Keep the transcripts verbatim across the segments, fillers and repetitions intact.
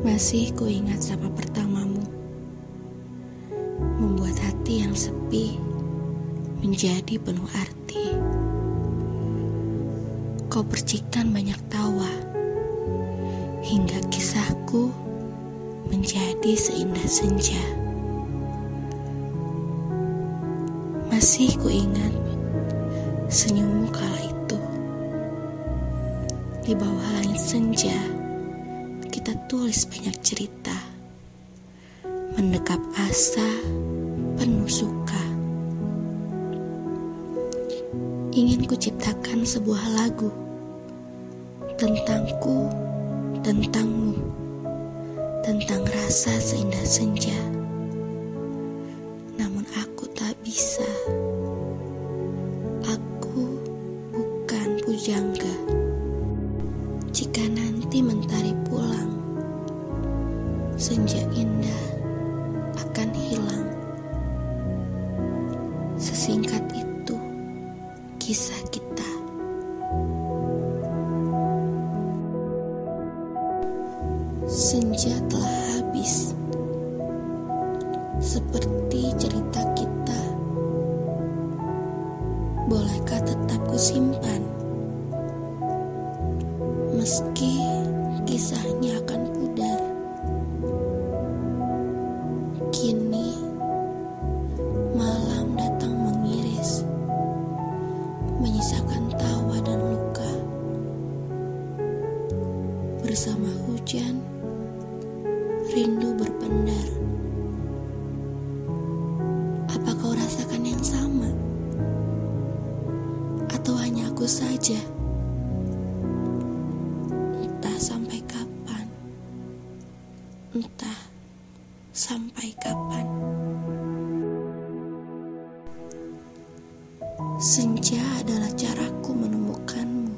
Masih ku ingat sapa pertamamu, membuat hati yang sepi menjadi penuh arti. Kau percikan banyak tawa, hingga kisahku menjadi seindah senja. Masih ku ingat senyummu kala itu, di bawah langit senja. Kita tulis banyak cerita, mendekap asa, penuh suka. Ingin ku ciptakan sebuah lagu tentangku, tentangmu, tentang rasa seindah senja. Namun aku tak bisa. Aku bukan pujangga. Jika nanti mentari pulang, senja indah akan hilang. Sesingkat itu kisah kita. Senja telah habis, seperti cerita kita. Bolehkah tetap kusimpan? Meski kisahnya akan pudar, kini malam datang mengiris, menyisakan tawa dan luka. Bersama hujan, rindu berpendar. Apa kau rasakan yang sama? Atau hanya aku saja? Sampai kapan? Entah sampai kapan. Senja adalah caraku menemukanmu.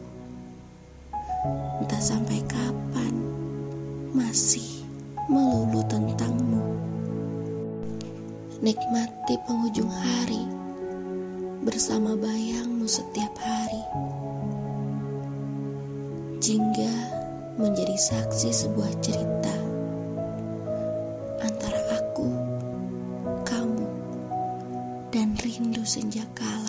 Entah sampai kapan masih melulu tentangmu. Nikmati penghujung hari bersama bayangmu setiap hari. Jingga menjadi saksi sebuah cerita antara aku, kamu, dan rindu senja kala.